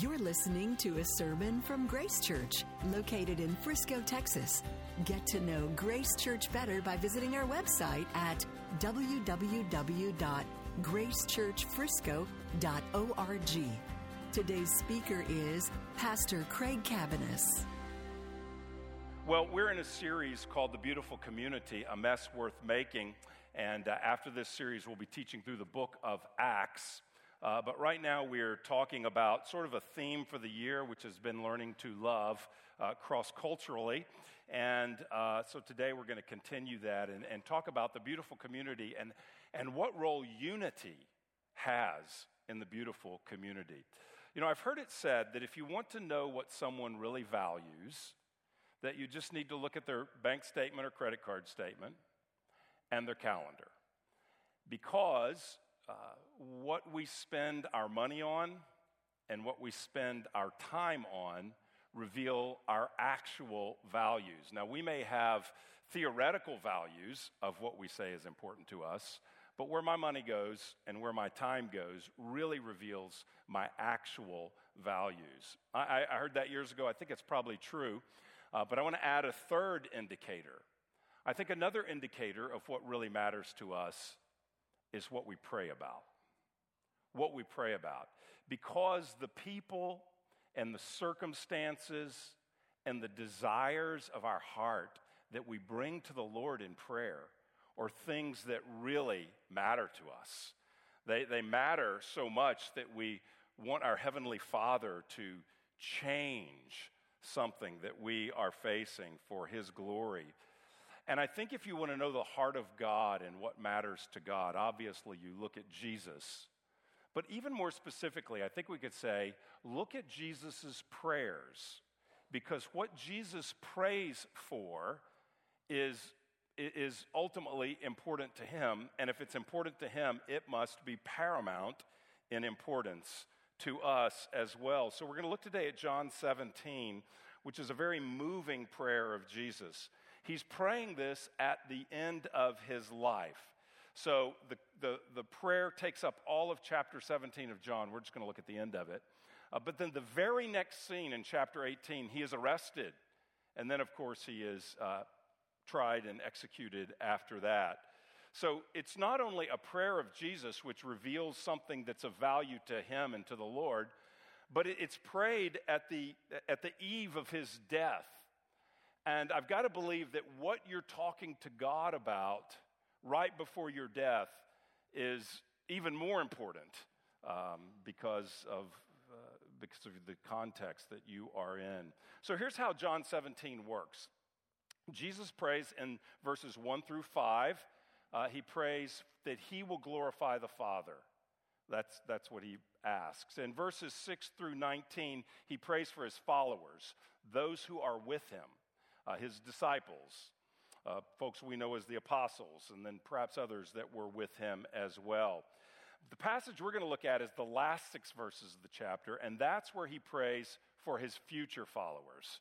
You're listening to a sermon from Grace Church, located in Frisco, Texas. Get to know Grace Church better by visiting our website at www.gracechurchfrisco.org. Today's speaker is Pastor Craig Cabaniss. Well, we're in a series called The Beautiful Community, A Mess Worth Making, and after this series, we'll be teaching through the book of Acts. But right now, we're talking about sort of a theme for the year, which has been learning to love cross-culturally. And so today, we're going to continue that and talk about the beautiful community and what role unity has in the beautiful community. You know, I've heard it said that if you want to know what someone really values, that you just need to look at their bank statement or credit card statement and their calendar. Because what we spend our money on and what we spend our time on reveal our actual values. Now, we may have theoretical values of what we say is important to us, but where my money goes and where my time goes really reveals my actual values. I heard that years ago. I think it's probably true. But I want to add a third indicator. I think another indicator of what really matters to us is what we pray about. What we pray about. Because the people and the circumstances and the desires of our heart that we bring to the Lord in prayer are things that really matter to us. They matter so much that we want our Heavenly Father to change something that we are facing for His glory. And I think if you want to know the heart of God and what matters to God, obviously you look at Jesus. But even more specifically, I think we could say, look at Jesus's prayers, because what Jesus prays for is ultimately important to Him, and if it's important to Him, it must be paramount in importance to us as well. So we're going to look today at John 17, which is a very moving prayer of Jesus. He's praying this at the end of His life. So the prayer takes up all of chapter 17 of John. We're just going to look at the end of it. But then the very next scene in chapter 18, He is arrested. And then, of course, He is tried and executed after that. So it's not only a prayer of Jesus, which reveals something that's of value to Him and to the Lord, but it's prayed at the eve of His death. And I've got to believe that what you're talking to God about right before your death is even more important because of the context that you are in. So here's how John 17 works. Jesus prays in verses 1 through 5. He prays that He will glorify the Father. That's what He asks. In verses 6 through 19, He prays for His followers, those who are with Him, His disciples, folks we know as the apostles, and then perhaps others that were with Him as well. The passage we're going to look at is the last 6 verses of the chapter, and that's where He prays for His future followers.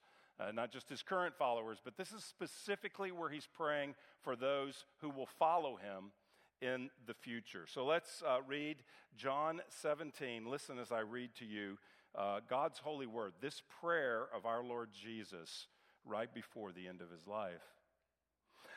Not just His current followers, but this is specifically where He's praying for those who will follow Him in the future. So let's read John 17. Listen as I read to you God's holy word, this prayer of our Lord Jesus right before the end of His life.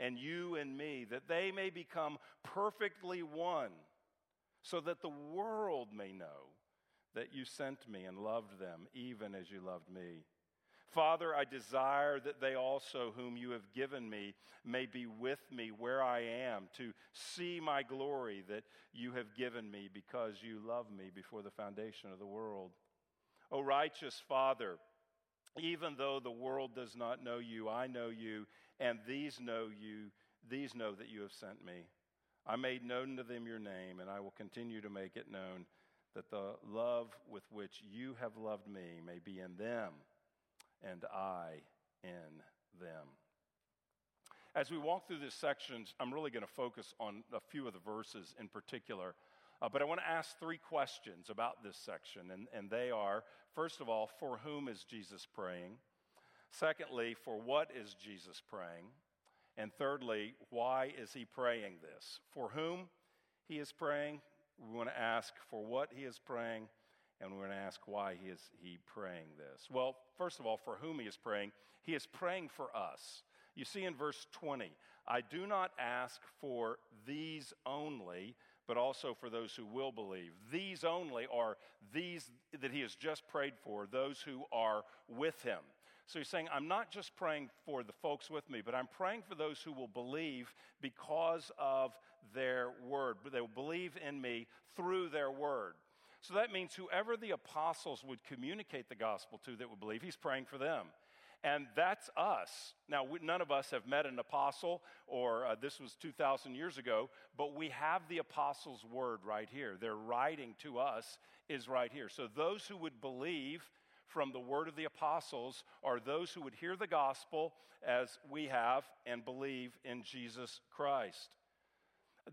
and You in Me, that they may become perfectly one, so that the world may know that You sent Me and loved them, even as You loved Me. Father, I desire that they also whom You have given Me may be with Me where I am, to see My glory that You have given Me, because You loved Me before the foundation of the world. O righteous Father, even though the world does not know You, I know You, and these know You, these know that You have sent Me. I made known to them Your name, and I will continue to make it known, that the love with which You have loved Me may be in them, and I in them. As we walk through this section, I'm really going to focus on a few of the verses in particular. But I want to ask three questions about this section, and they are, first of all, for whom is Jesus praying? Secondly, for what is Jesus praying? And thirdly, why is he praying this? For whom he is praying, we want to ask for what he is praying, and we're going to ask why he is praying this. Well, first of all, for whom he is praying for us. You see in verse 20, I do not ask for these only, but also for those who will believe. These only are these that he has just prayed for, those who are with him. So he's saying, I'm not just praying for the folks with me, but I'm praying for those who will believe because of their word. They will believe in me through their word. So that means whoever the apostles would communicate the gospel to that would believe, he's praying for them. And that's us. Now, none of us have met an apostle, or this was 2,000 years ago, but we have the apostles' word right here. Their writing to us is right here. So those who would believe from the word of the apostles are those who would hear the gospel as we have and believe in Jesus Christ.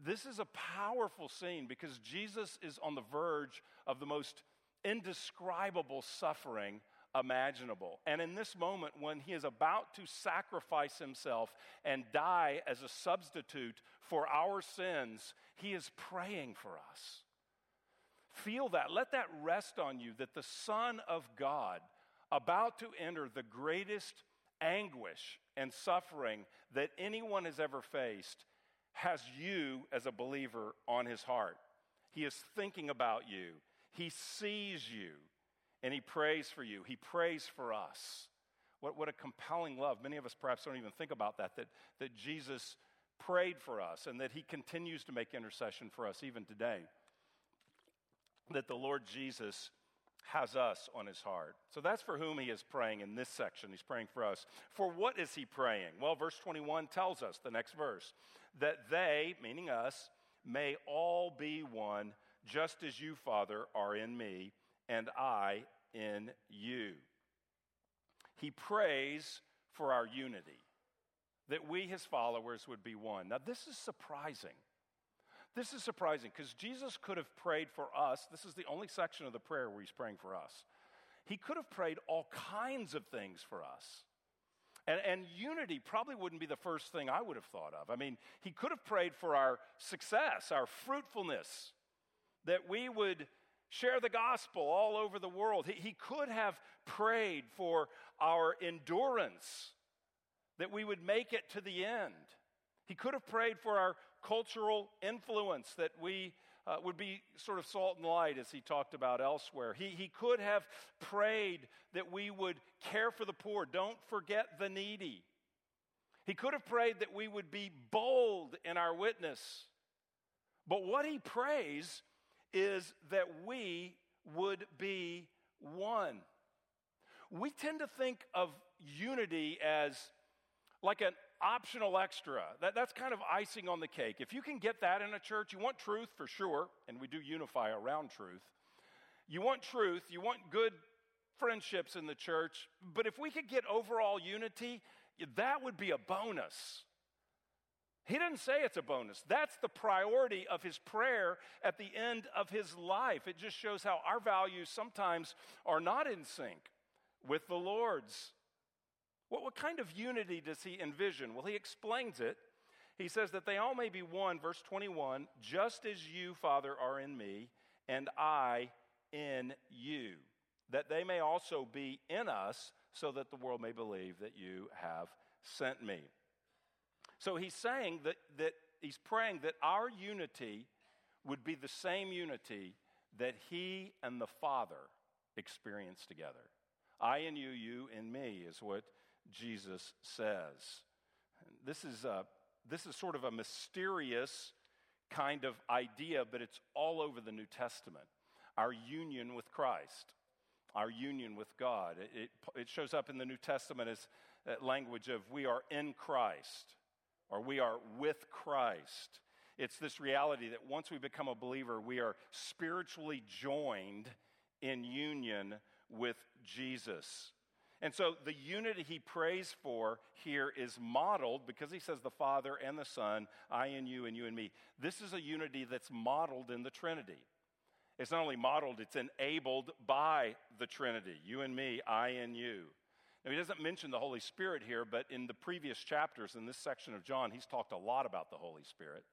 This is a powerful scene because Jesus is on the verge of the most indescribable suffering imaginable. And in this moment, when he is about to sacrifice himself and die as a substitute for our sins, he is praying for us. Feel that. Let that rest on you that the Son of God, about to enter the greatest anguish and suffering that anyone has ever faced, has you as a believer on his heart. He is thinking about you. He sees you. And he prays for you. He prays for us. What a compelling love. Many of us perhaps don't even think about that Jesus prayed for us and that he continues to make intercession for us even today. That the Lord Jesus has us on his heart. So that's for whom he is praying in this section. He's praying for us. For what is he praying? Well, verse 21 tells us, the next verse, that they, meaning us, may all be one, just as you, Father, are in me, and I in you. He prays for our unity, that we, his followers, would be one. Now, this is surprising. This is surprising because Jesus could have prayed for us. This is the only section of the prayer where he's praying for us. He could have prayed all kinds of things for us. And unity probably wouldn't be the first thing I would have thought of. I mean, he could have prayed for our success, our fruitfulness, that we would share the gospel all over the world. He could have prayed for our endurance, that we would make it to the end. He could have prayed for our cultural influence, that we would be sort of salt and light, as he talked about elsewhere. He could have prayed that we would care for the poor, don't forget the needy. He could have prayed that we would be bold in our witness. But what he prays is that we would be one. We tend to think of unity as like an optional extra. That's kind of icing on the cake. If you can get that in a church, you want truth for sure, and we do unify around truth. You want truth, you want good friendships in the church, but if we could get overall unity, that would be a bonus. He didn't say it's a bonus. That's the priority of his prayer at the end of his life. It just shows how our values sometimes are not in sync with the Lord's. What kind of unity does he envision? Well, he explains it. He says that they all may be one, verse 21, just as you, Father, are in me, and I in you, that they may also be in us, so that the world may believe that you have sent me. So he's saying that he's praying that our unity would be the same unity that he and the Father experienced together. I in you, you in me is what Jesus says. This is sort of a mysterious kind of idea, but it's all over the New Testament. Our union with Christ, our union with God. It shows up in the New Testament as that language of we are in Christ, or we are with Christ. It's this reality that once we become a believer, we are spiritually joined in union with Jesus. And so the unity he prays for here is modeled, because he says the Father and the Son, I and you and me. This is a unity that's modeled in the Trinity. It's not only modeled, it's enabled by the Trinity. You and me, I and you. Now, he doesn't mention the Holy Spirit here, but in the previous chapters in this section of John, he's talked a lot about the Holy Spirit.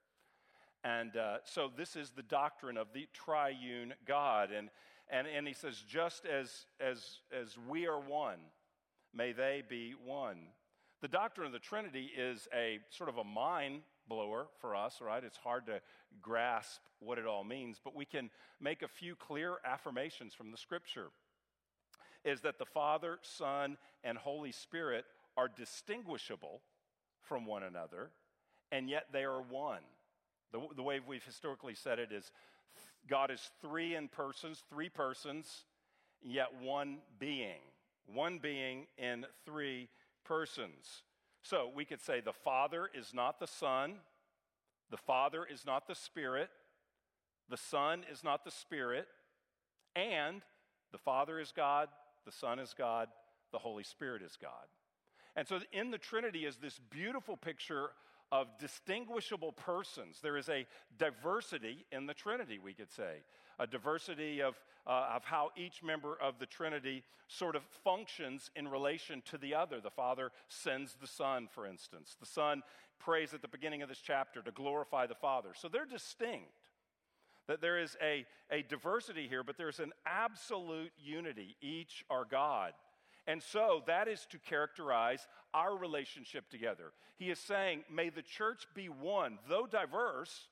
And so this is the doctrine of the triune God. And he says, just as we are one, may they be one. The doctrine of the Trinity is a sort of a mind blower for us, right? It's hard to grasp what it all means, but we can make a few clear affirmations from the Scripture. Is that the Father, Son, and Holy Spirit are distinguishable from one another, and yet they are one. The way we've historically said it is God is three persons, yet one being in three persons. So we could say the Father is not the Son, the Father is not the Spirit, the Son is not the Spirit, and the Father is God, the Son is God, the Holy Spirit is God. And so in the Trinity is this beautiful picture of distinguishable persons. There is a diversity in the Trinity, we could say. A diversity of how each member of the Trinity sort of functions in relation to the other. The Father sends the Son, for instance. The Son prays at the beginning of this chapter to glorify the Father. So they're distinct. That there is a diversity here, but there's an absolute unity. Each are God. And so that is to characterize our relationship together. He is saying, may the church be one. Though diverse,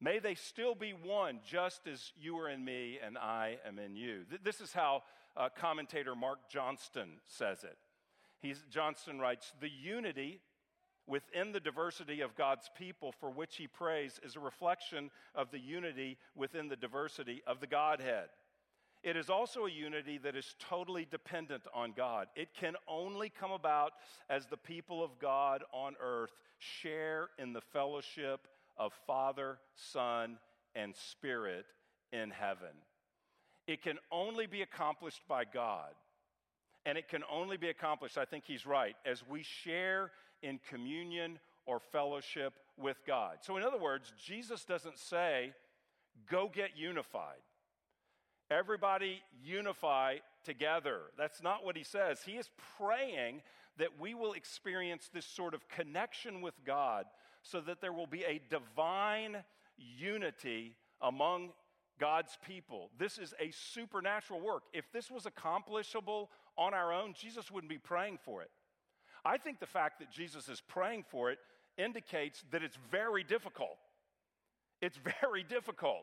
may they still be one, just as you are in me and I am in you. This is how commentator Mark Johnston says it. Johnston writes, the unity within the diversity of God's people for which he prays is a reflection of the unity within the diversity of the Godhead. It is also a unity that is totally dependent on God. It can only come about as the people of God on earth share in the fellowship of Father, Son, and Spirit in heaven. It can only be accomplished by God. And it can only be accomplished, I think he's right, as we share in communion or fellowship with God. So in other words, Jesus doesn't say, go get unified. Everybody unify together. That's not what he says. He is praying that we will experience this sort of connection with God so that there will be a divine unity among God's people. This is a supernatural work. If this was accomplishable on our own, Jesus wouldn't be praying for it. I think the fact that Jesus is praying for it indicates that it's very difficult. It's very difficult.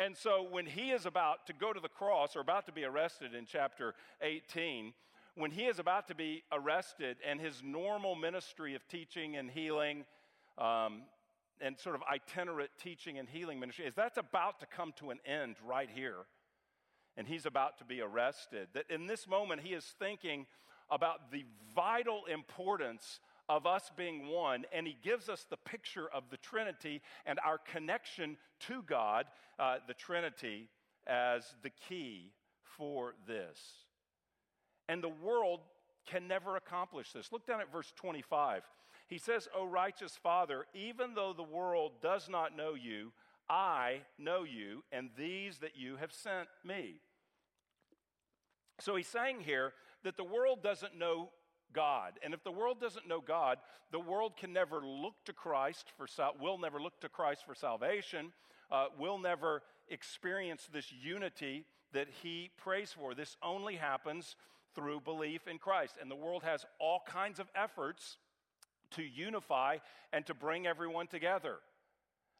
And so when he is about to go to the cross or about to be arrested in chapter 18, when he is about to be arrested and his normal ministry of teaching and healing and sort of itinerant teaching and healing ministry, is that's about to come to an end right here. And he's about to be arrested. That in this moment, he is thinking about the vital importance of us being one, and he gives us the picture of the Trinity and our connection to God, the Trinity, as the key for this. And the world can never accomplish this. Look down at verse 25. He says, O righteous Father, even though the world does not know you, I know you, and these that you have sent me. So he's saying here that the world doesn't know God. And if the world doesn't know God, the world can never look to Christ for will never look to Christ for salvation, will never experience this unity that he prays for. This only happens through belief in Christ. And the world has all kinds of efforts to unify and to bring everyone together.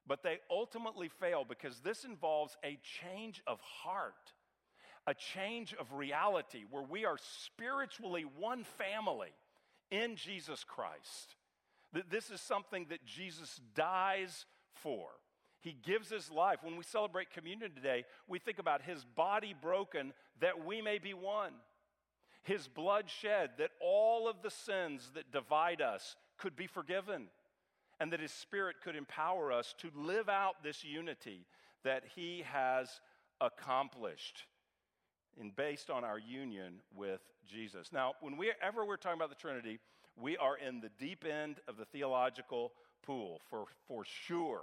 But they ultimately fail because this involves a change of heart. A change of reality where we are spiritually one family in Jesus Christ. This is something that Jesus dies for. He gives his life. When we celebrate communion today, we think about his body broken that we may be one. His blood shed that all of the sins that divide us could be forgiven. And that his Spirit could empower us to live out this unity that he has accomplished. and based on our union with Jesus. Now, whenever we're talking about the Trinity, we are in the deep end of the theological pool, for sure.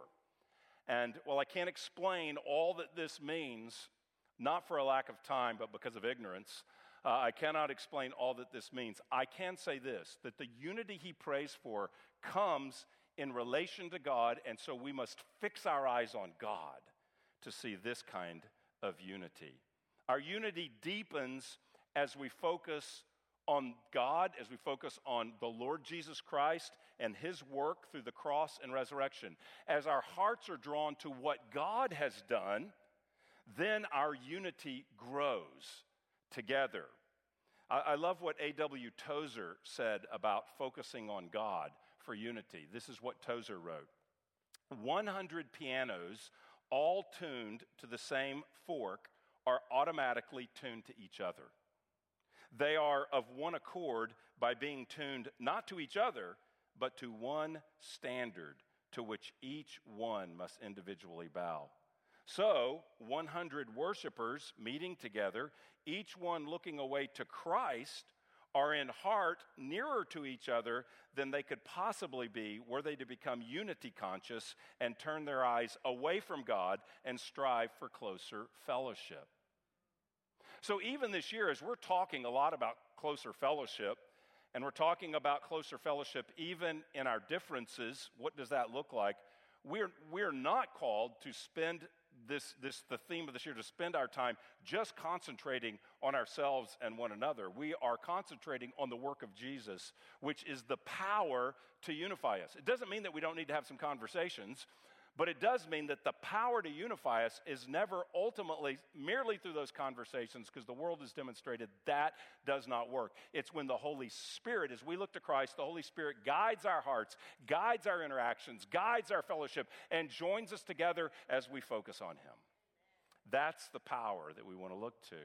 And while I can't explain all that this means, not for a lack of time, but because of ignorance, I cannot explain all that this means. I can say this, that the unity he prays for comes in relation to God, and so we must fix our eyes on God to see this kind of unity. Our unity deepens as we focus on God, as we focus on the Lord Jesus Christ and his work through the cross and resurrection. As our hearts are drawn to what God has done, then our unity grows together. I love what A.W. Tozer said about focusing on God for unity. This is what Tozer wrote. 100 pianos all tuned to the same fork are automatically tuned to each other. They are of one accord by being tuned not to each other, but to one standard to which each one must individually bow. So, 100 worshipers meeting together, each one looking away to Christ, are in heart nearer to each other than they could possibly be were they to become unity conscious and turn their eyes away from God and strive for closer fellowship. So even this year, as we're talking a lot about closer fellowship, and we're talking about closer fellowship even in our differences, what does that look like? We're not called to spend the theme of this year, to spend our time just concentrating on ourselves and one another. We are concentrating on the work of Jesus, which is the power to unify us. It doesn't mean that we don't need to have some conversations, but it does mean that the power to unify us is never ultimately merely through those conversations, because the world has demonstrated that does not work. It's when the Holy Spirit, as we look to Christ, the Holy Spirit guides our hearts, guides our interactions, guides our fellowship, and joins us together as we focus on him. That's the power that we want to look to.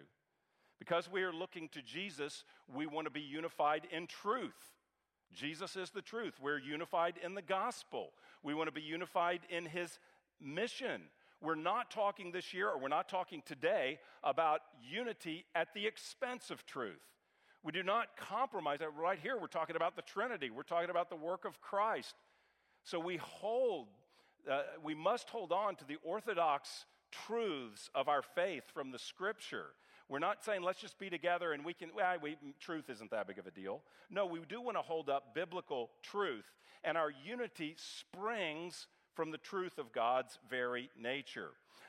Because we are looking to Jesus, we want to be unified in truth. Jesus is the truth. We're unified in the gospel. We want to be unified in his mission. We're not talking this year, or we're not talking today, about unity at the expense of truth. We do not compromise. Right here, we're talking about the Trinity. We're talking about the work of Christ. So we must hold on to the orthodox truths of our faith from the Scripture. We're not saying let's just be together and truth isn't that big of a deal. No, we do want to hold up biblical truth, and our unity springs from the truth of God's very nature.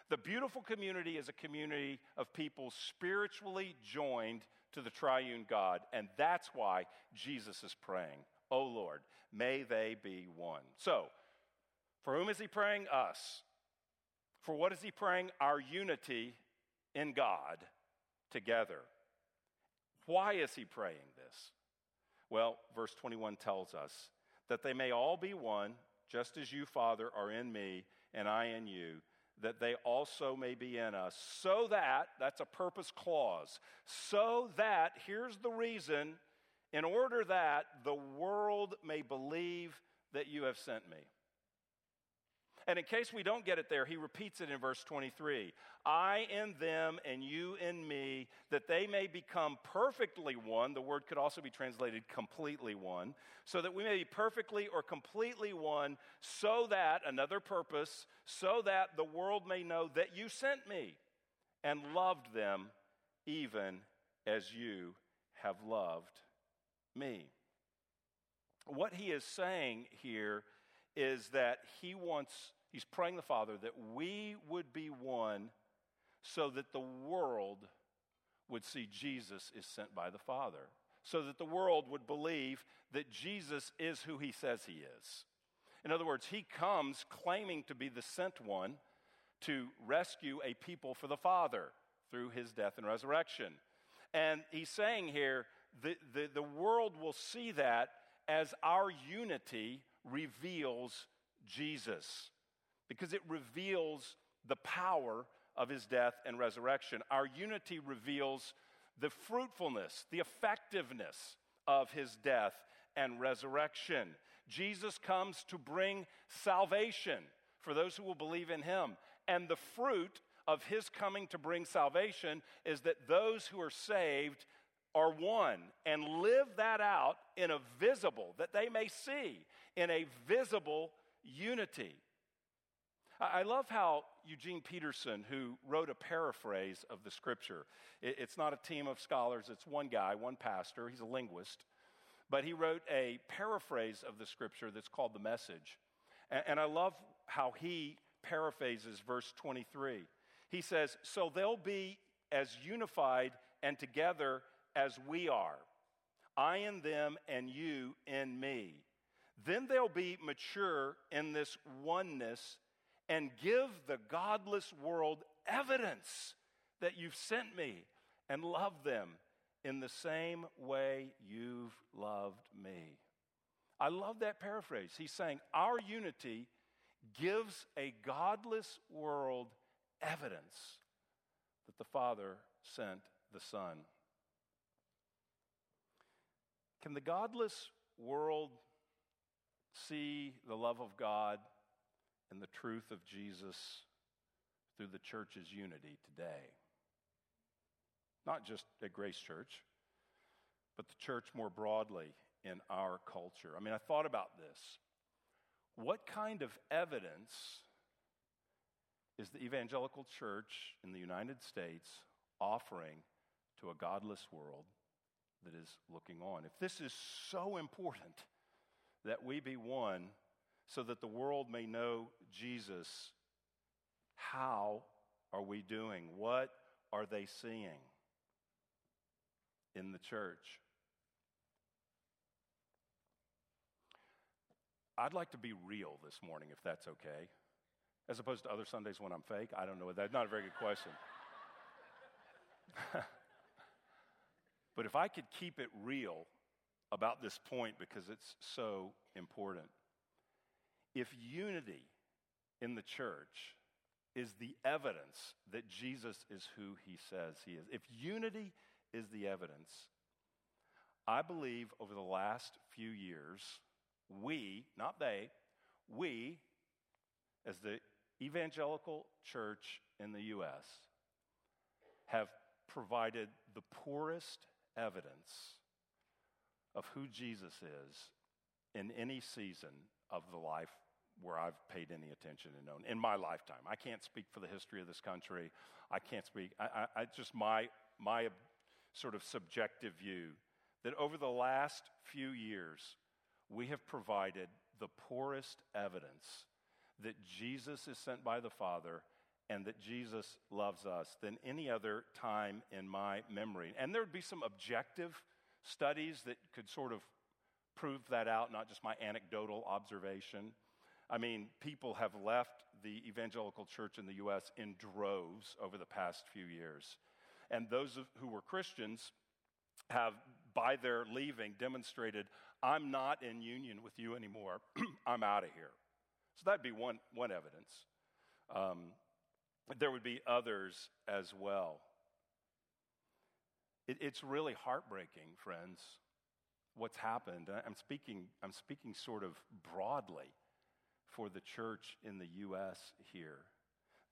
The beautiful community is a community of people spiritually joined to the triune God, and that's why Jesus is praying, "Oh Lord, may they be one." So, for whom is he praying? Us. For what is he praying? Our unity in God together. Why is he praying this? Well, verse 21 tells us that they may all be one, just as you, Father, are in me and I in you, that they also may be in us, so that, that's a purpose clause, so that, here's the reason, in order that the world may believe that you have sent me. And in case we don't get it there, he repeats it in verse 23. I in them and you in me, that they may become perfectly one. The word could also be translated completely one. So that we may be perfectly or completely one, so that, another purpose, so that the world may know that you sent me and loved them even as you have loved me. What he is saying here is that he's praying the Father that we would be one so that the world would see Jesus is sent by the Father, so that the world would believe that Jesus is who he says he is. In other words, he comes claiming to be the sent one to rescue a people for the Father through his death and resurrection. And he's saying here, the world will see that as our unity reveals Jesus, because it reveals the power of his death and resurrection. Our unity reveals the fruitfulness, the effectiveness of his death and resurrection. Jesus comes to bring salvation for those who will believe in him, and the fruit of his coming to bring salvation is that those who are saved are one, and live that out in a visible, that they may see, in a visible unity. I love how Eugene Peterson, who wrote a paraphrase of the scripture, it's not a team of scholars, it's one guy, one pastor, he's a linguist, but he wrote a paraphrase of the scripture that's called The Message. And I love how he paraphrases verse 23. He says, "So they'll be as unified and together as we are, I in them and you in me. Then they'll be mature in this oneness and give the godless world evidence that you've sent me, and love them in the same way you've loved me." I love that paraphrase. He's saying our unity gives a godless world evidence that the Father sent the Son. Can the godless world see the love of God and the truth of Jesus through the church's unity today? Not just at Grace Church, but the church more broadly in our culture. I mean, I thought about this. What kind of evidence is the evangelical church in the United States offering to a godless world that is looking on? If this is so important that we be one so that the world may know Jesus, how are we doing? What are they seeing in the church? I'd like to be real this morning, if that's okay, as opposed to other Sundays when I'm fake. I don't know. That's not a very good question. But if I could keep it real about this point, because it's so important. If unity in the church is the evidence that Jesus is who he says he is, if unity is the evidence, I believe over the last few years, we, not they, we, as the evangelical church in the U.S., have provided the poorest evidence of who Jesus is in any season of the life where I've paid any attention and known, in my lifetime. I can't speak for the history of this country. I can't speak. I just my sort of subjective view that over the last few years, we have provided the poorest evidence that Jesus is sent by the Father and that Jesus loves us than any other time in my memory. And there would be some objective studies that could sort of prove that out, not just my anecdotal observation. I mean, people have left the evangelical church in the U.S. in droves over the past few years. And those who were Christians have, by their leaving, demonstrated, I'm not in union with you anymore. I'm out of here. So that'd be one evidence. There would be others as well. It's really heartbreaking, friends, what's happened. I'm speaking sort of broadly for the church in the U.S. here,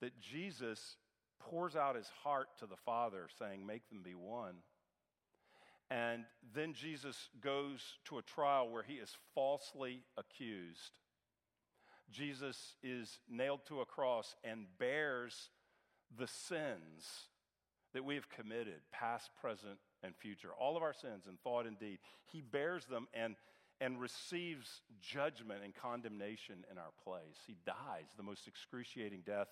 that Jesus pours out his heart to the Father saying, make them be one. And then Jesus goes to a trial where he is falsely accused. Jesus is nailed to a cross and bears the sins that we have committed, past, present, and future. All of our sins in thought and deed. He bears them and receives judgment and condemnation in our place. He dies the most excruciating death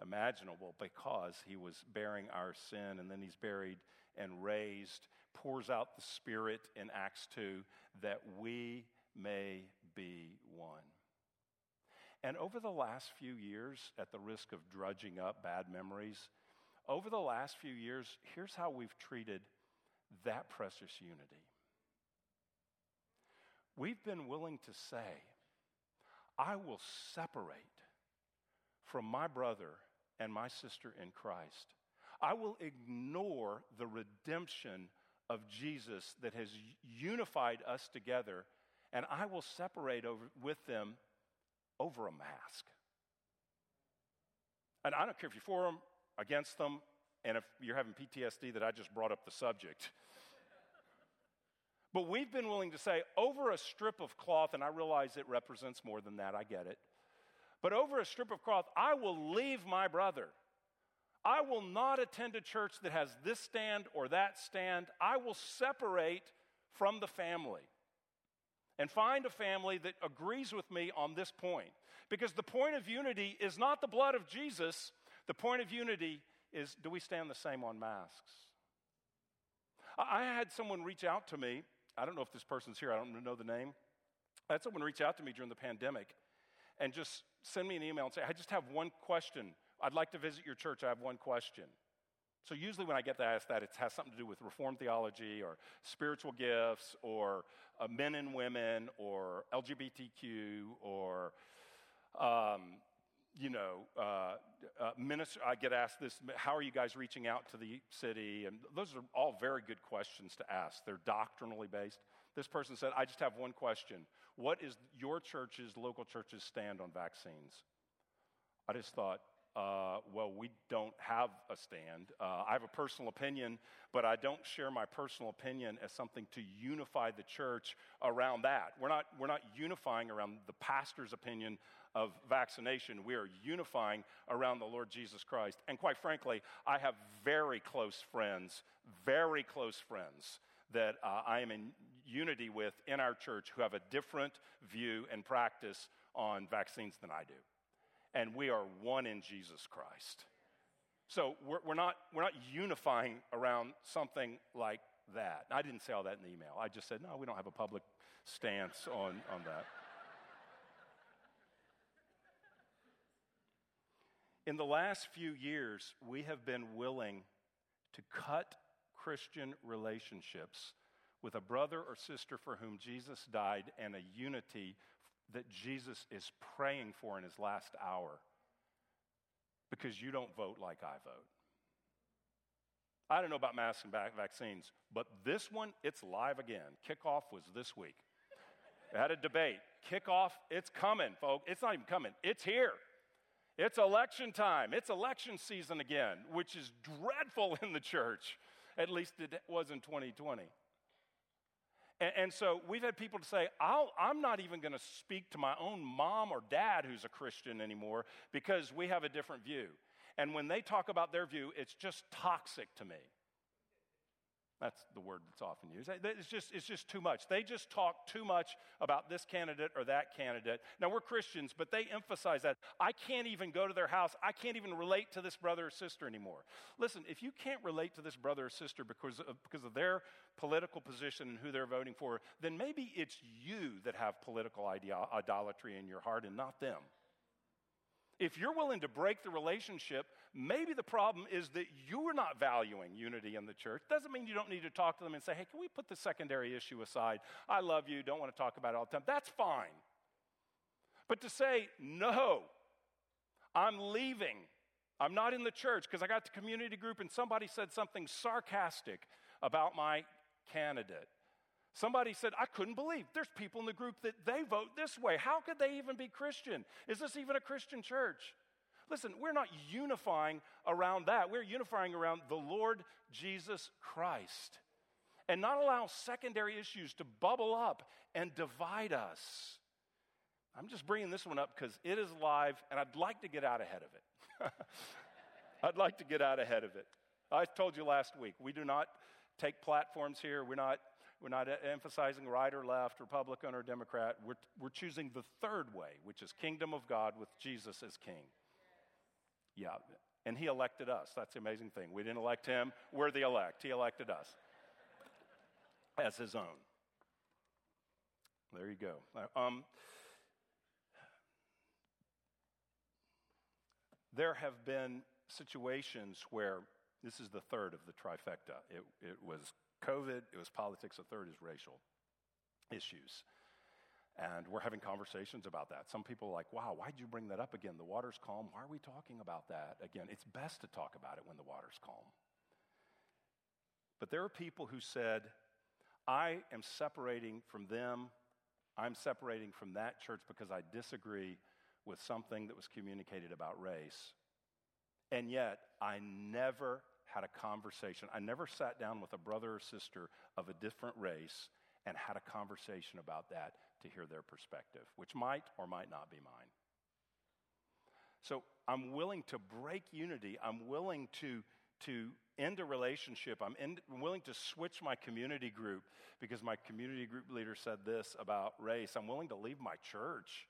imaginable because he was bearing our sin, and then he's buried and raised, pours out the Spirit in Acts 2 that we may be one. And over the last few years, at the risk of drudging up bad memories, over the last few years, here's how we've treated that precious unity. We've been willing to say, I will separate from my brother and my sister in Christ. I will ignore the redemption of Jesus that has unified us together, and I will separate with them over a mask. And I don't care if you're for them against them, and if you're having PTSD, that I just brought up the subject. But we've been willing to say, over a strip of cloth, and I realize it represents more than that, I get it, but over a strip of cloth, I will leave my brother. I will not attend a church that has this stand or that stand. I will separate from the family and find a family that agrees with me on this point. Because the point of unity is not the blood of Jesus. The point of unity is, do we stand the same on masks? I had someone reach out to me. I don't know if this person's here. I don't know the name. I had someone reach out to me during the pandemic and just send me an email and say, I just have one question. I'd like to visit your church. I have one question. So usually when I get to ask that, it has something to do with Reformed theology or spiritual gifts or men and women or LGBTQ or, ministry. I get asked this, how are you guys reaching out to the city? And those are all very good questions to ask. They're doctrinally based. This person said, I just have one question. What is your church's, local church's stand on vaccines? I just thought, well, we don't have a stand. I have a personal opinion, but I don't share my personal opinion as something to unify the church around that. We're not unifying around the pastor's opinion of vaccination. We are unifying around the Lord Jesus Christ. And quite frankly, I have very close friends that I am in unity with in our church who have a different view and practice on vaccines than I do. And we are one in Jesus Christ. So we're not unifying around something like that. I didn't say all that in the email. I just said, no, we don't have a public stance on that. In the last few years, we have been willing to cut Christian relationships with a brother or sister for whom Jesus died and a unity that Jesus is praying for in his last hour, because you don't vote like I vote. I don't know about masks and vaccines, but this one, it's live again. Kickoff was this week. They had a debate. Kickoff, it's coming, folks. It's not even coming. It's here. It's election time. It's election season again, which is dreadful in the church. At least it was in 2020. And so we've had people to say, I'm not even going to speak to my own mom or dad who's a Christian anymore because we have a different view. And when they talk about their view, it's just toxic to me. That's the word that's often used. It's just too much. They just talk too much about this candidate or that candidate. Now, we're Christians, but they emphasize that. I can't even go to their house. I can't even relate to this brother or sister anymore. Listen, if you can't relate to this brother or sister because of their political position and who they're voting for, then maybe it's you that have political idolatry in your heart and not them. If you're willing to break the relationship, maybe the problem is that you're not valuing unity in the church. Doesn't mean you don't need to talk to them and say, hey, can we put the secondary issue aside? I love you, don't want to talk about it all the time. That's fine. But to say, no, I'm leaving. I'm not in the church because I got to community group and somebody said something sarcastic about my candidate. Somebody said, I couldn't believe there's people in the group that they vote this way. How could they even be Christian? Is this even a Christian church? Listen, we're not unifying around that. We're unifying around the Lord Jesus Christ and not allow secondary issues to bubble up and divide us. I'm just bringing this one up because it is live and I'd like to get out ahead of it. I'd like to get out ahead of it. I told you last week, we do not take platforms here. We're not emphasizing right or left, Republican or Democrat. We're choosing the third way, which is kingdom of God with Jesus as king. Yeah, and he elected us. That's the amazing thing. We didn't elect him. We're the elect. He elected us as his own. There you go. There have been situations where this is the third of the trifecta. It was COVID, it was politics, a third is racial issues. And we're having conversations about that. Some people are like, wow, why'd you bring that up again? The water's calm. Why are we talking about that again? It's best to talk about it when the water's calm. But there are people who said, I am separating from them. I'm separating from that church because I disagree with something that was communicated about race. And yet, I never had a conversation. I never sat down with a brother or sister of a different race and had a conversation about that to hear their perspective, which might or might not be mine. So I'm willing to break unity. I'm willing to end a relationship. I'm willing to switch my community group because my community group leader said this about race. I'm willing to leave my church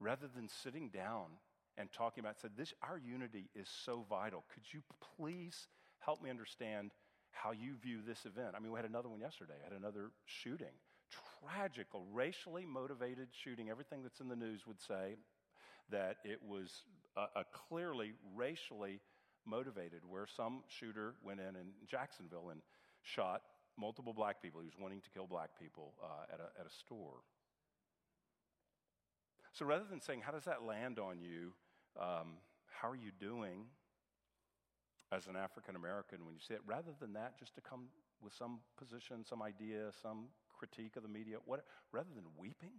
rather than sitting down and talking about, said, this, our unity is so vital. Could you please help me understand how you view this event? I mean, we had another one yesterday. I had another shooting, tragical, racially motivated shooting. Everything that's in the news would say that it was a clearly racially motivated, where some shooter went in Jacksonville and shot multiple black people. He was wanting to kill black people at a store. So rather than saying, how does that land on you? How are you doing as an African American when you see it? Rather than that, just to come with some position, some idea, some critique of the media, rather than weeping,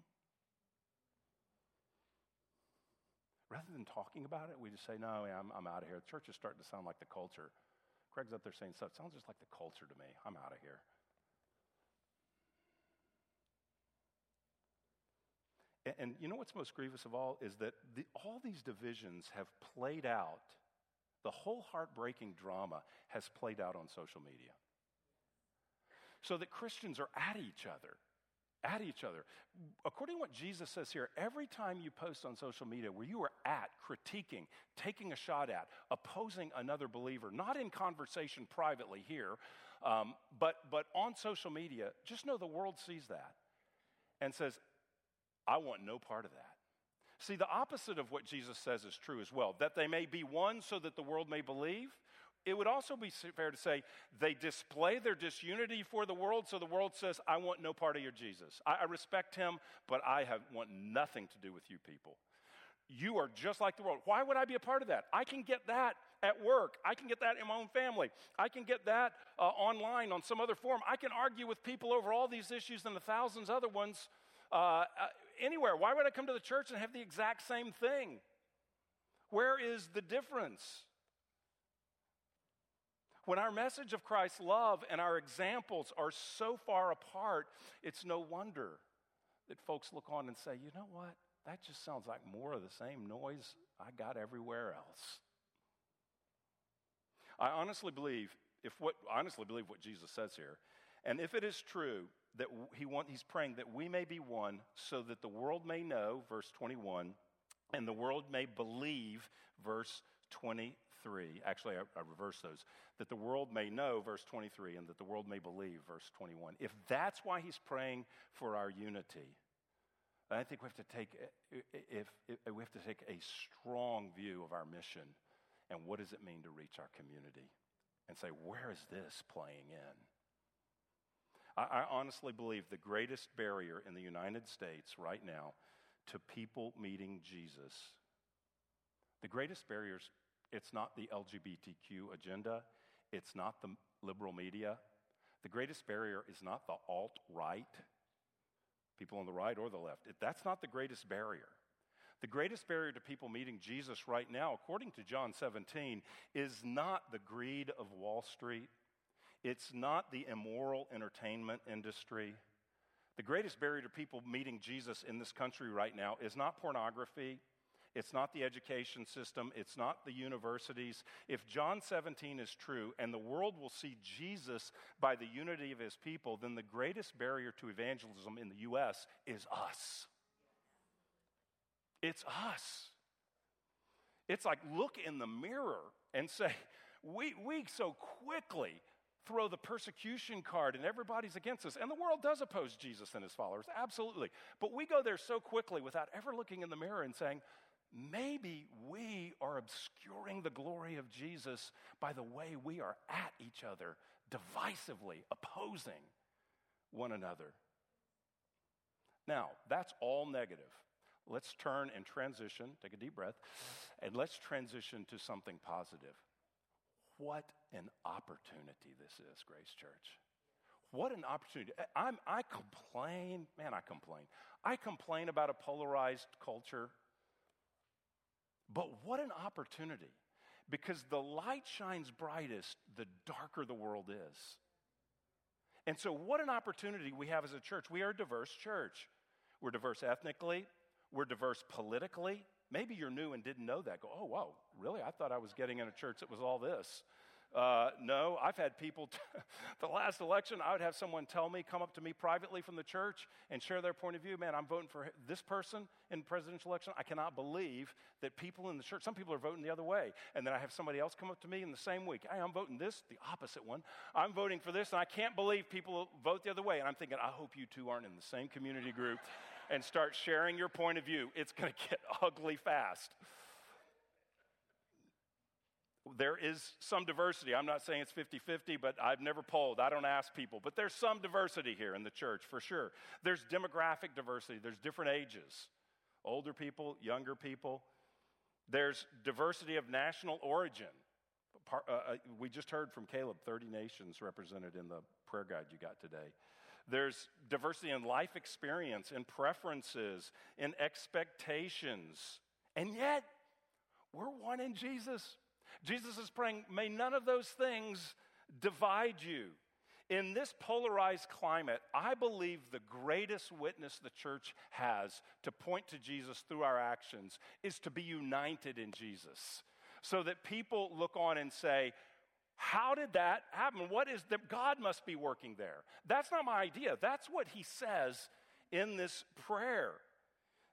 rather than talking about it, we just say, no, I'm out of here. The church is starting to sound like the culture. Craig's up there saying stuff. It sounds just like the culture to me. I'm out of here. And you know what's most grievous of all is that all these divisions have played out, the whole heartbreaking drama has played out on social media. So that Christians are at each other. According to what Jesus says here, every time you post on social media where you are at, critiquing, taking a shot at, opposing another believer, not in conversation privately here, but on social media, just know the world sees that and says, I want no part of that. See, the opposite of what Jesus says is true as well, that they may be one so that the world may believe. It would also be fair to say they display their disunity for the world, so the world says, I want no part of your Jesus. I respect him, but I want nothing to do with you people. You are just like the world. Why would I be a part of that? I can get that at work. I can get that in my own family. I can get that online on some other forum. I can argue with people over all these issues and the thousands other ones anywhere. Why would I come to the church and have the exact same thing? Where is the difference? When our message of Christ's love and our examples are so far apart, it's no wonder that folks look on and say, you know what? That just sounds like more of the same noise I got everywhere else. I honestly believe what Jesus says here, and if it is true, that he's praying that we may be one so that the world may know, verse 21, and the world may believe, verse 23. Actually, I reverse those. That the world may know, verse 23, and that the world may believe, verse 21. If that's why he's praying for our unity, I think we have to take a strong view of our mission and what does it mean to reach our community and say, where is this playing in? I honestly believe the greatest barrier in the United States right now to people meeting Jesus, the greatest barriers, it's not the LGBTQ agenda, it's not the liberal media. The greatest barrier is not the alt-right, people on the right or the left. That's not the greatest barrier. The greatest barrier to people meeting Jesus right now, according to John 17, is not the greed of Wall Street. It's not the immoral entertainment industry. The greatest barrier to people meeting Jesus in this country right now is not pornography. It's not the education system. It's not the universities. If John 17 is true and the world will see Jesus by the unity of his people, then the greatest barrier to evangelism in the U.S. is us. It's us. It's like look in the mirror and say, we so quickly throw the persecution card and everybody's against us. And the world does oppose Jesus and his followers, absolutely. But we go there so quickly without ever looking in the mirror and saying, maybe we are obscuring the glory of Jesus by the way we are at each other, divisively opposing one another. Now, that's all negative. Let's turn and transition, take a deep breath, and let's transition to something positive. What an opportunity this is, Grace Church. What an opportunity. I complain. I complain about a polarized culture. But what an opportunity. Because the light shines brightest the darker the world is. And so what an opportunity we have as a church. We are a diverse church. We're diverse ethnically. We're diverse politically. Maybe you're new and didn't know that. Go, oh, wow, really? I thought I was getting in a church that was all this. No, I've had people, the last election, I would have someone tell me, come up to me privately from the church and share their point of view. Man, I'm voting for this person in the presidential election. I cannot believe that people in the church, some people are voting the other way. And then I have somebody else come up to me in the same week. Hey, I'm voting this, the opposite one. I'm voting for this, and I can't believe people vote the other way. And I'm thinking, I hope you two aren't in the same community group and start sharing your point of view. It's going to get ugly fast. There is some diversity. I'm not saying it's 50-50, but I've never polled. I don't ask people. But there's some diversity here in the church, for sure. There's demographic diversity. There's different ages, older people, younger people. There's diversity of national origin. We just heard from Caleb, 30 nations represented in the prayer guide you got today. There's diversity in life experience, in preferences, in expectations. And yet, we're one in Jesus. Jesus is praying, may none of those things divide you. In this polarized climate, I believe the greatest witness the church has to point to Jesus through our actions is to be united in Jesus, so that people look on and say, how did that happen? What is that? God must be working there. That's not my idea. That's what he says in this prayer.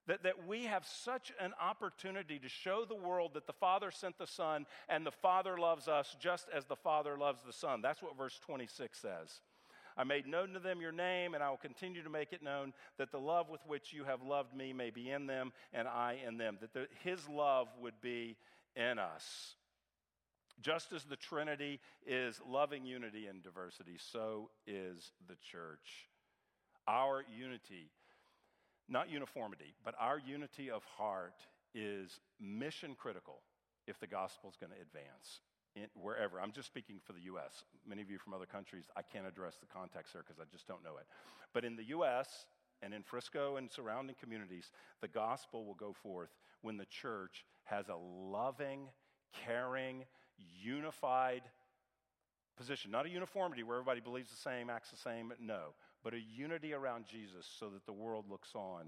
That we have such an opportunity to show the world that the Father sent the Son and the Father loves us just as the Father loves the Son. That's what verse 26 says. I made known to them your name, and I will continue to make it known that the love with which you have loved me may be in them and I in them, that his love would be in us. Just as the Trinity is loving unity and diversity, so is the church. Our unity, not uniformity, but our unity of heart is mission critical if the gospel is going to advance wherever. I'm just speaking for the U.S. Many of you from other countries, I can't address the context there because I just don't know it. But in the U.S. and in Frisco and surrounding communities, the gospel will go forth when the church has a loving, caring, unified position, not a uniformity where everybody believes the same, acts the same, no, but a unity around Jesus so that the world looks on.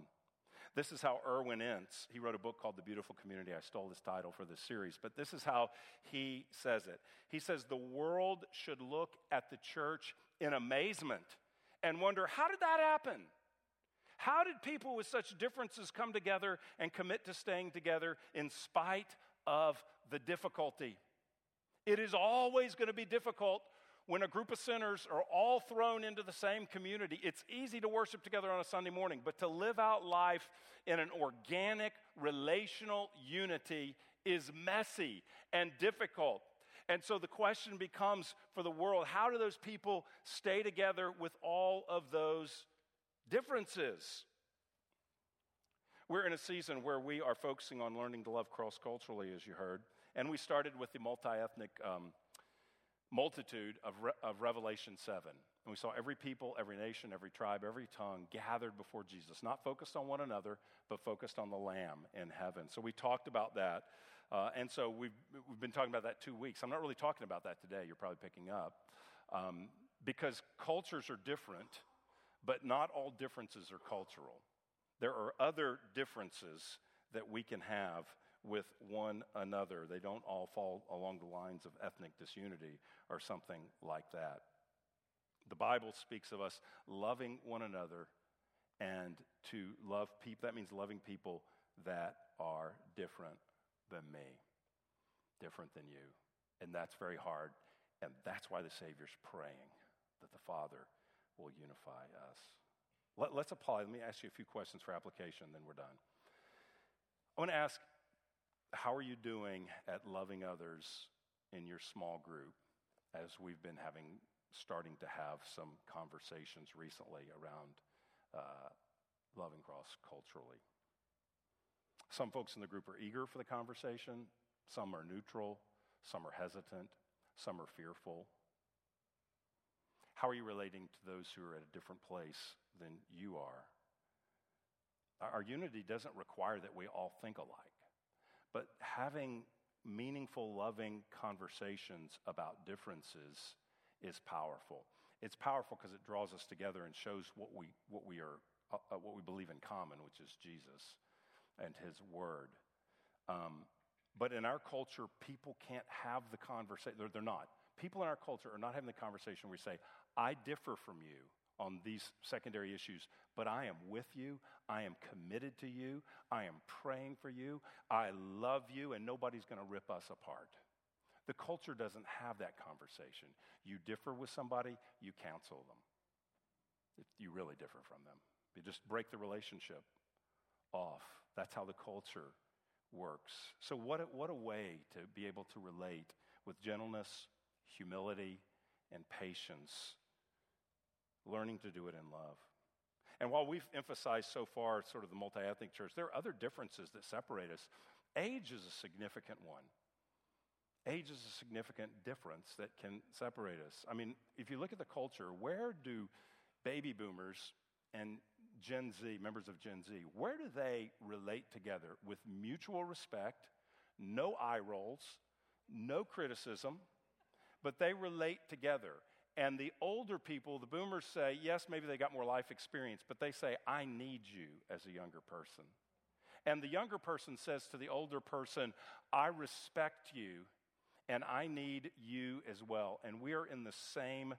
This is how Erwin Entz, he wrote a book called The Beautiful Community. I stole this title for this series, but this is how he says it. He says, the world should look at the church in amazement and wonder, how did that happen? How did people with such differences come together and commit to staying together in spite of the difficulty? It is always going to be difficult when a group of sinners are all thrown into the same community. It's easy to worship together on a Sunday morning, but to live out life in an organic, relational unity is messy and difficult. And so the question becomes for the world, how do those people stay together with all of those differences? We're in a season where we are focusing on learning to love cross-culturally, as you heard. And we started with the multi-ethnic multitude of Revelation 7. And we saw every people, every nation, every tribe, every tongue gathered before Jesus, not focused on one another, but focused on the Lamb in heaven. So we talked about that. And so we've been talking about that 2 weeks. I'm not really talking about that today. You're probably picking up. Because cultures are different, but not all differences are cultural. There are other differences that we can have with one another. They don't all fall along the lines of ethnic disunity or something like that. The Bible speaks of us loving one another and to love people. That means loving people that are different than me, different than you. And that's very hard. And that's why the Savior's praying that the Father will unify us. Let's apply. Let me ask you a few questions for application, then we're done. I want to ask, how are you doing at loving others in your small group, as we've been starting to have some conversations recently around loving cross-culturally? Some folks in the group are eager for the conversation. Some are neutral. Some are hesitant. Some are fearful. How are you relating to those who are at a different place than you are? Our unity doesn't require that we all think alike, but having meaningful, loving conversations about differences is powerful. It's powerful because it draws us together and shows what we believe in common, which is Jesus and His Word. But in our culture, people can't have the conversation. They're not. People in our culture are not having the conversation where we say, I differ from you on these secondary issues, but I am with you, I am committed to you, I am praying for you, I love you, and nobody's going to rip us apart. The culture doesn't have that conversation. You differ with somebody, you counsel them. If you really differ from them. You just break the relationship off. That's how the culture works. So what a way to be able to relate with gentleness, humility, and patience, learning to do it in love. And while we've emphasized so far sort of the multi-ethnic church, there are other differences that separate us. Age is a significant one. Age is a significant difference that can separate us. I mean, if you look at the culture, where do baby boomers and Gen Z, members of Gen Z, where do they relate together with mutual respect, no eye rolls, no criticism, but they relate together? And the older people, the boomers, say, yes, maybe they got more life experience, but they say, I need you as a younger person. And the younger person says to the older person, I respect you, and I need you as well. And we are in the same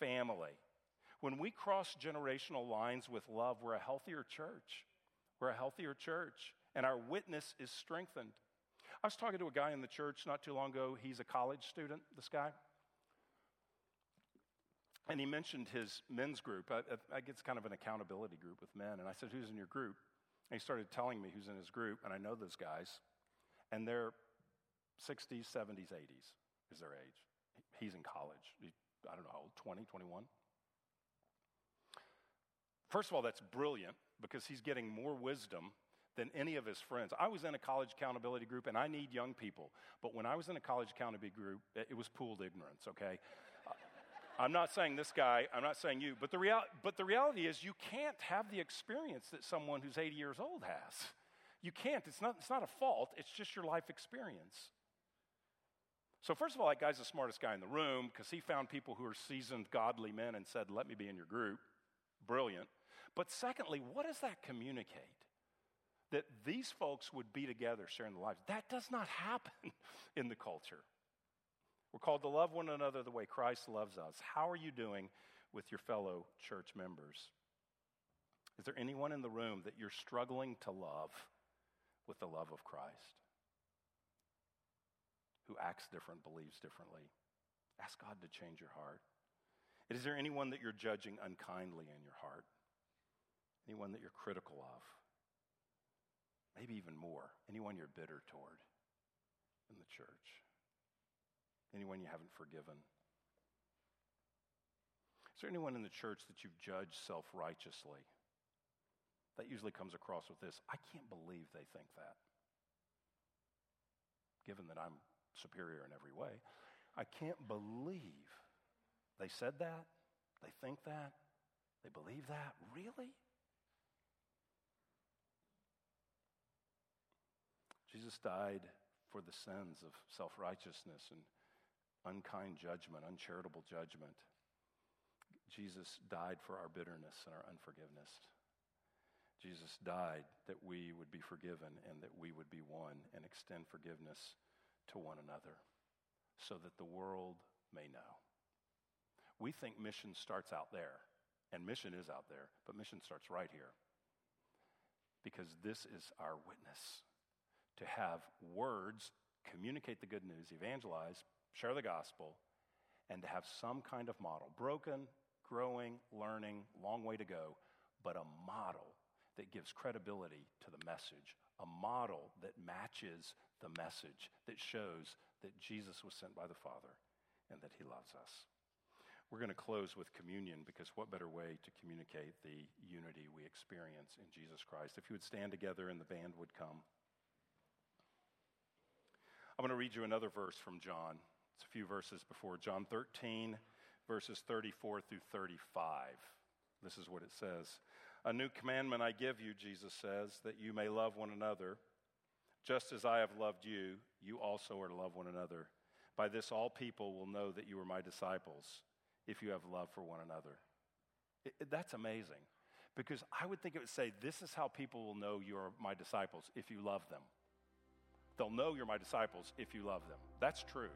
family. When we cross generational lines with love, we're a healthier church. We're a healthier church, and our witness is strengthened. I was talking to a guy in the church not too long ago. He's a college student, this guy. And he mentioned his men's group. I get kind of an accountability group with men. And I said, who's in your group? And he started telling me who's in his group. And I know those guys. And they're 60s, 70s, 80s is their age. He's in college. I don't know how old, 20, 21? First of all, that's brilliant because he's getting more wisdom than any of his friends. I was in a college accountability group, and I need young people. But when I was in a college accountability group, it was pooled ignorance, okay? I'm not saying this guy, I'm not saying you, but the reality is you can't have the experience that someone who's 80 years old has. You can't. It's not a fault. It's just your life experience. So first of all, that guy's the smartest guy in the room because he found people who are seasoned, godly men and said, let me be in your group. Brilliant. But secondly, what does that communicate? That these folks would be together sharing their lives. That does not happen in the culture. We're called to love one another the way Christ loves us. How are you doing with your fellow church members? Is there anyone in the room that you're struggling to love with the love of Christ? Who acts different, believes differently? Ask God to change your heart. Is there anyone that you're judging unkindly in your heart? Anyone that you're critical of? Maybe even more. Anyone you're bitter toward in the church? Anyone you haven't forgiven? Is there anyone in the church that you've judged self-righteously? That usually comes across with this, I can't believe they think that. Given that I'm superior in every way, I can't believe they said that, they think that, they believe that, really? Jesus died for the sins of self-righteousness and unkind judgment, uncharitable judgment. Jesus died for our bitterness and our unforgiveness. Jesus died that we would be forgiven and that we would be one and extend forgiveness to one another so that the world may know. We think mission starts out there, and mission is out there, but mission starts right here because this is our witness to have words, communicate the good news, evangelize, share the gospel, and to have some kind of model. Broken, growing, learning, long way to go, but a model that gives credibility to the message, a model that matches the message, that shows that Jesus was sent by the Father and that He loves us. We're going to close with communion because what better way to communicate the unity we experience in Jesus Christ? If you would stand together and the band would come. I'm going to read you another verse from John. It's a few verses before, John 13, verses 34 through 35. This is what it says. A new commandment I give you, Jesus says, that you may love one another. Just as I have loved you, you also are to love one another. By this all people will know that you are my disciples, if you have love for one another." That's amazing, because I would think it would say, this is how people will know you are my disciples, if you love them. They'll know you're my disciples if you love them. That's true.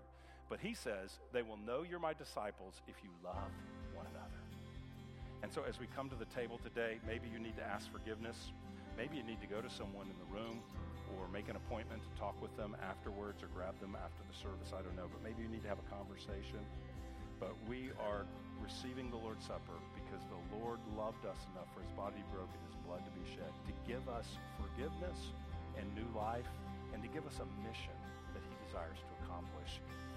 But he says, they will know you're my disciples if you love one another. And so as we come to the table today, maybe you need to ask forgiveness. Maybe you need to go to someone in the room or make an appointment to talk with them afterwards or grab them after the service. I don't know, but maybe you need to have a conversation. But we are receiving the Lord's Supper because the Lord loved us enough for his body to be broken, his blood to be shed, to give us forgiveness and new life, and to give us a mission that he desires to accomplish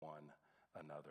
One another.